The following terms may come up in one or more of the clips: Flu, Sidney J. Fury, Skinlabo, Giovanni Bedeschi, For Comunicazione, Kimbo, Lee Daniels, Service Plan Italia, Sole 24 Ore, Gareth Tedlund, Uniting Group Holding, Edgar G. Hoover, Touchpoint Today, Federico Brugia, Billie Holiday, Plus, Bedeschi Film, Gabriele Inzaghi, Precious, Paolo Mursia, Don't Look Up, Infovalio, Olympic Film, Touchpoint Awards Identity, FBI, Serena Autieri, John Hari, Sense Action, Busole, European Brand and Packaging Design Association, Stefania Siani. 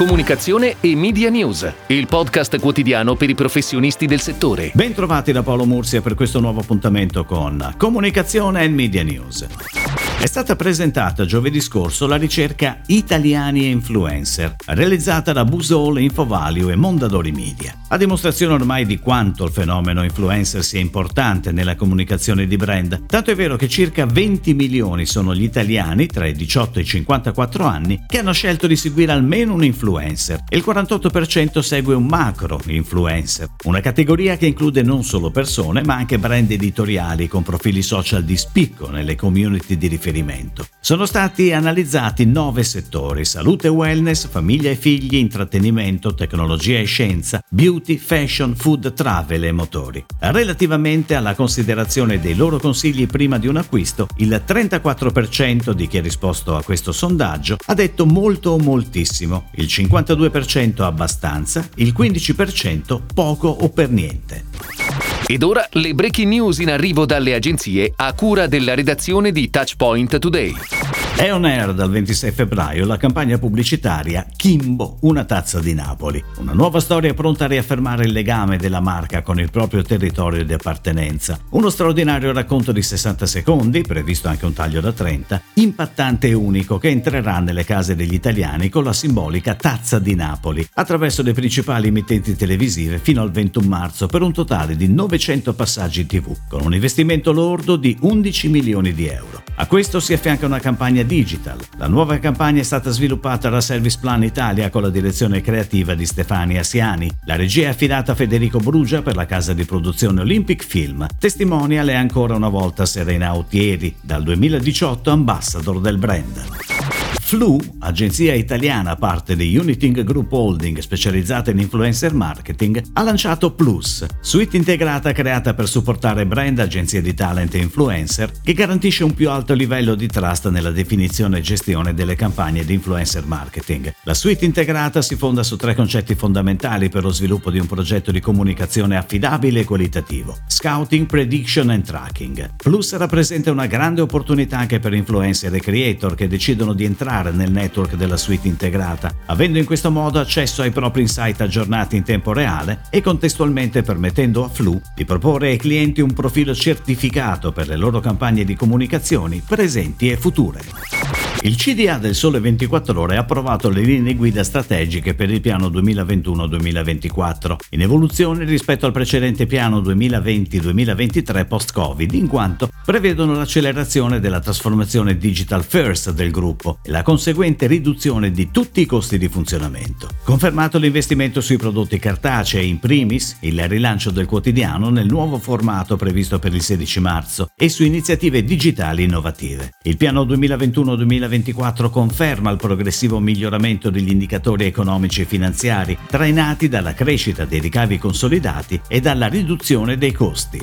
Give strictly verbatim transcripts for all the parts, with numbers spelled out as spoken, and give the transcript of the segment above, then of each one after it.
Comunicazione e Media News, il podcast quotidiano per i professionisti del settore. Bentrovati da Paolo Mursia per questo nuovo appuntamento con Comunicazione e Media News. È stata presentata giovedì scorso la ricerca Italiani e Influencer, realizzata da Busole, Infovalio e Mondadori Media, a dimostrazione ormai di quanto il fenomeno influencer sia importante nella comunicazione di brand. Tanto è vero che circa venti milioni sono gli italiani tra i diciotto e i cinquantaquattro anni che hanno scelto di seguire almeno un influencer e il quarantotto per cento segue un macro influencer, una categoria che include non solo persone ma anche brand editoriali con profili social di spicco nelle community di riferimento. Sono stati analizzati nove settori: salute e wellness, famiglia e figli, intrattenimento, tecnologia e scienza, beauty, fashion, food, travel e motori. Relativamente alla considerazione dei loro consigli prima di un acquisto, il trentaquattro per cento di chi ha risposto a questo sondaggio ha detto molto o moltissimo, il cinquantadue per cento abbastanza, il quindici per cento poco o per niente. Ed ora le breaking news in arrivo dalle agenzie a cura della redazione di Touchpoint Today. È on air dal ventisei febbraio la campagna pubblicitaria Kimbo, una tazza di Napoli. Una nuova storia pronta a riaffermare il legame della marca con il proprio territorio di appartenenza. Uno straordinario racconto di sessanta secondi, previsto anche un taglio da trenta, impattante e unico che entrerà nelle case degli italiani con la simbolica tazza di Napoli, attraverso le principali emittenti televisive fino al ventuno marzo per un totale di novecento passaggi tivù, con un investimento lordo di undici milioni di euro. A questo si affianca una campagna digital. La nuova campagna è stata sviluppata da Service Plan Italia con la direzione creativa di Stefania Siani. La regia è affidata a Federico Brugia per la casa di produzione Olympic Film. Testimonial è ancora una volta Serena Autieri, dal duemiladiciotto ambassador del brand. Flu, agenzia italiana parte di Uniting Group Holding specializzata in influencer marketing, ha lanciato Plus, suite integrata creata per supportare brand, agenzie di talent e influencer, che garantisce un più alto livello di trust nella definizione e gestione delle campagne di influencer marketing. La suite integrata si fonda su tre concetti fondamentali per lo sviluppo di un progetto di comunicazione affidabile e qualitativo: scouting, prediction and tracking. Plus rappresenta una grande opportunità anche per influencer e creator che decidono di entrare nel network della suite integrata, avendo in questo modo accesso ai propri insight aggiornati in tempo reale e contestualmente permettendo a Flu di proporre ai clienti un profilo certificato per le loro campagne di comunicazioni presenti e future. Il C D A del Sole ventiquattro Ore ha approvato le linee guida strategiche per il piano duemilaventuno duemilaventiquattro, in evoluzione rispetto al precedente piano duemilaventi duemilaventitré post-Covid, in quanto prevedono l'accelerazione della trasformazione digital first del gruppo e la conseguente riduzione di tutti i costi di funzionamento. Confermato l'investimento sui prodotti cartacei, in primis il rilancio del quotidiano nel nuovo formato previsto per il sedici marzo e su iniziative digitali innovative. Il piano duemilaventuno duemilaventiquattro conferma il progressivo miglioramento degli indicatori economici e finanziari, trainati dalla crescita dei ricavi consolidati e dalla riduzione dei costi.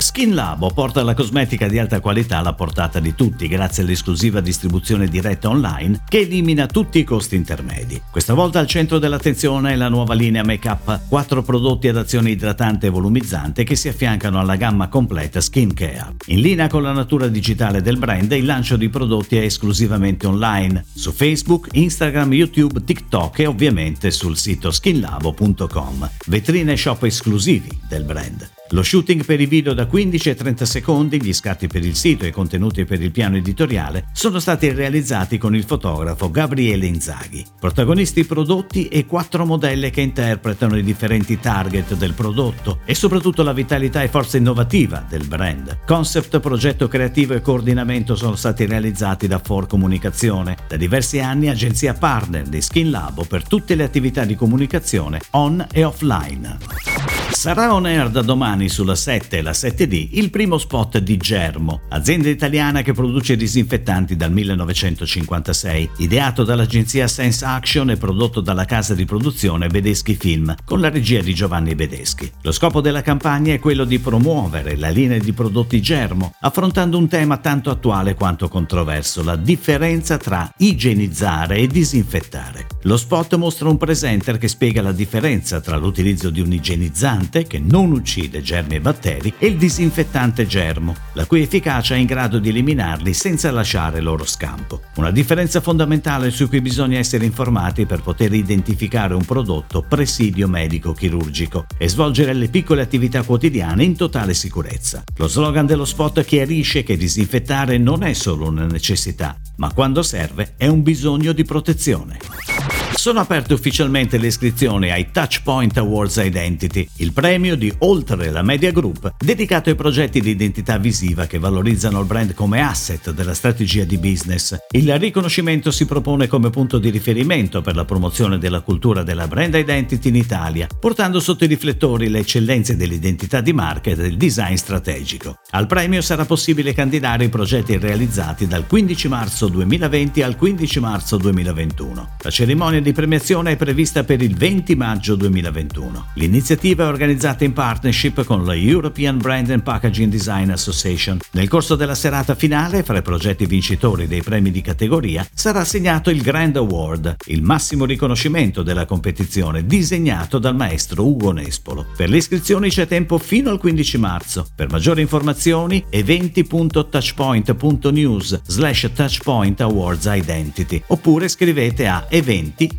Skinlabo porta la cosmetica di alta qualità alla portata di tutti grazie all'esclusiva distribuzione diretta online che elimina tutti i costi intermedi. Questa volta al centro dell'attenzione è la nuova linea make-up, quattro prodotti ad azione idratante e volumizzante che si affiancano alla gamma completa skincare. In linea con la natura digitale del brand, il lancio di prodotti è esclusivamente online, su Facebook, Instagram, YouTube, TikTok e ovviamente sul sito skinlabo punto com, vetrine e shop esclusivi del brand. Lo shooting per i video da quindici e trenta secondi, gli scatti per il sito e i contenuti per il piano editoriale sono stati realizzati con il fotografo Gabriele Inzaghi. Protagonisti prodotti e quattro modelle che interpretano i differenti target del prodotto e soprattutto la vitalità e forza innovativa del brand. Concept, progetto creativo e coordinamento sono stati realizzati da For Comunicazione, da diversi anni agenzia partner di Skinlabo per tutte le attività di comunicazione on e offline. Sarà on air da domani sulla sette e la sette D il primo spot di Germo, azienda italiana che produce disinfettanti dal millenovecentocinquantasei, ideato dall'agenzia Sense Action e prodotto dalla casa di produzione Bedeschi Film, con la regia di Giovanni Bedeschi. Lo scopo della campagna è quello di promuovere la linea di prodotti Germo, affrontando un tema tanto attuale quanto controverso: la differenza tra igienizzare e disinfettare. Lo spot mostra un presenter che spiega la differenza tra l'utilizzo di un igienizzante disinfettante che non uccide germi e batteri è il disinfettante Germo, la cui efficacia è in grado di eliminarli senza lasciare loro scampo. Una differenza fondamentale su cui bisogna essere informati per poter identificare un prodotto presidio medico-chirurgico e svolgere le piccole attività quotidiane in totale sicurezza. Lo slogan dello spot chiarisce che disinfettare non è solo una necessità, ma quando serve è un bisogno di protezione. Sono aperte ufficialmente le iscrizioni ai Touchpoint Awards Identity, il premio di Oltre la Media Group dedicato ai progetti di identità visiva che valorizzano il brand come asset della strategia di business. Il riconoscimento si propone come punto di riferimento per la promozione della cultura della brand identity in Italia, portando sotto i riflettori le eccellenze dell'identità di marca e del design strategico. Al premio sarà possibile candidare i progetti realizzati dal quindici marzo duemilaventi al quindici marzo duemilaventuno. La cerimonia di La premiazione è prevista per il venti maggio duemilaventuno. L'iniziativa è organizzata in partnership con la European Brand and Packaging Design Association. Nel corso della serata finale, fra i progetti vincitori dei premi di categoria, sarà assegnato il Grand Award, il massimo riconoscimento della competizione disegnato dal maestro Ugo Nespolo. Per le iscrizioni c'è tempo fino al quindici marzo. Per maggiori informazioni eventi punto touchpoint punto news slash touchpoint awards identity oppure scrivete a eventi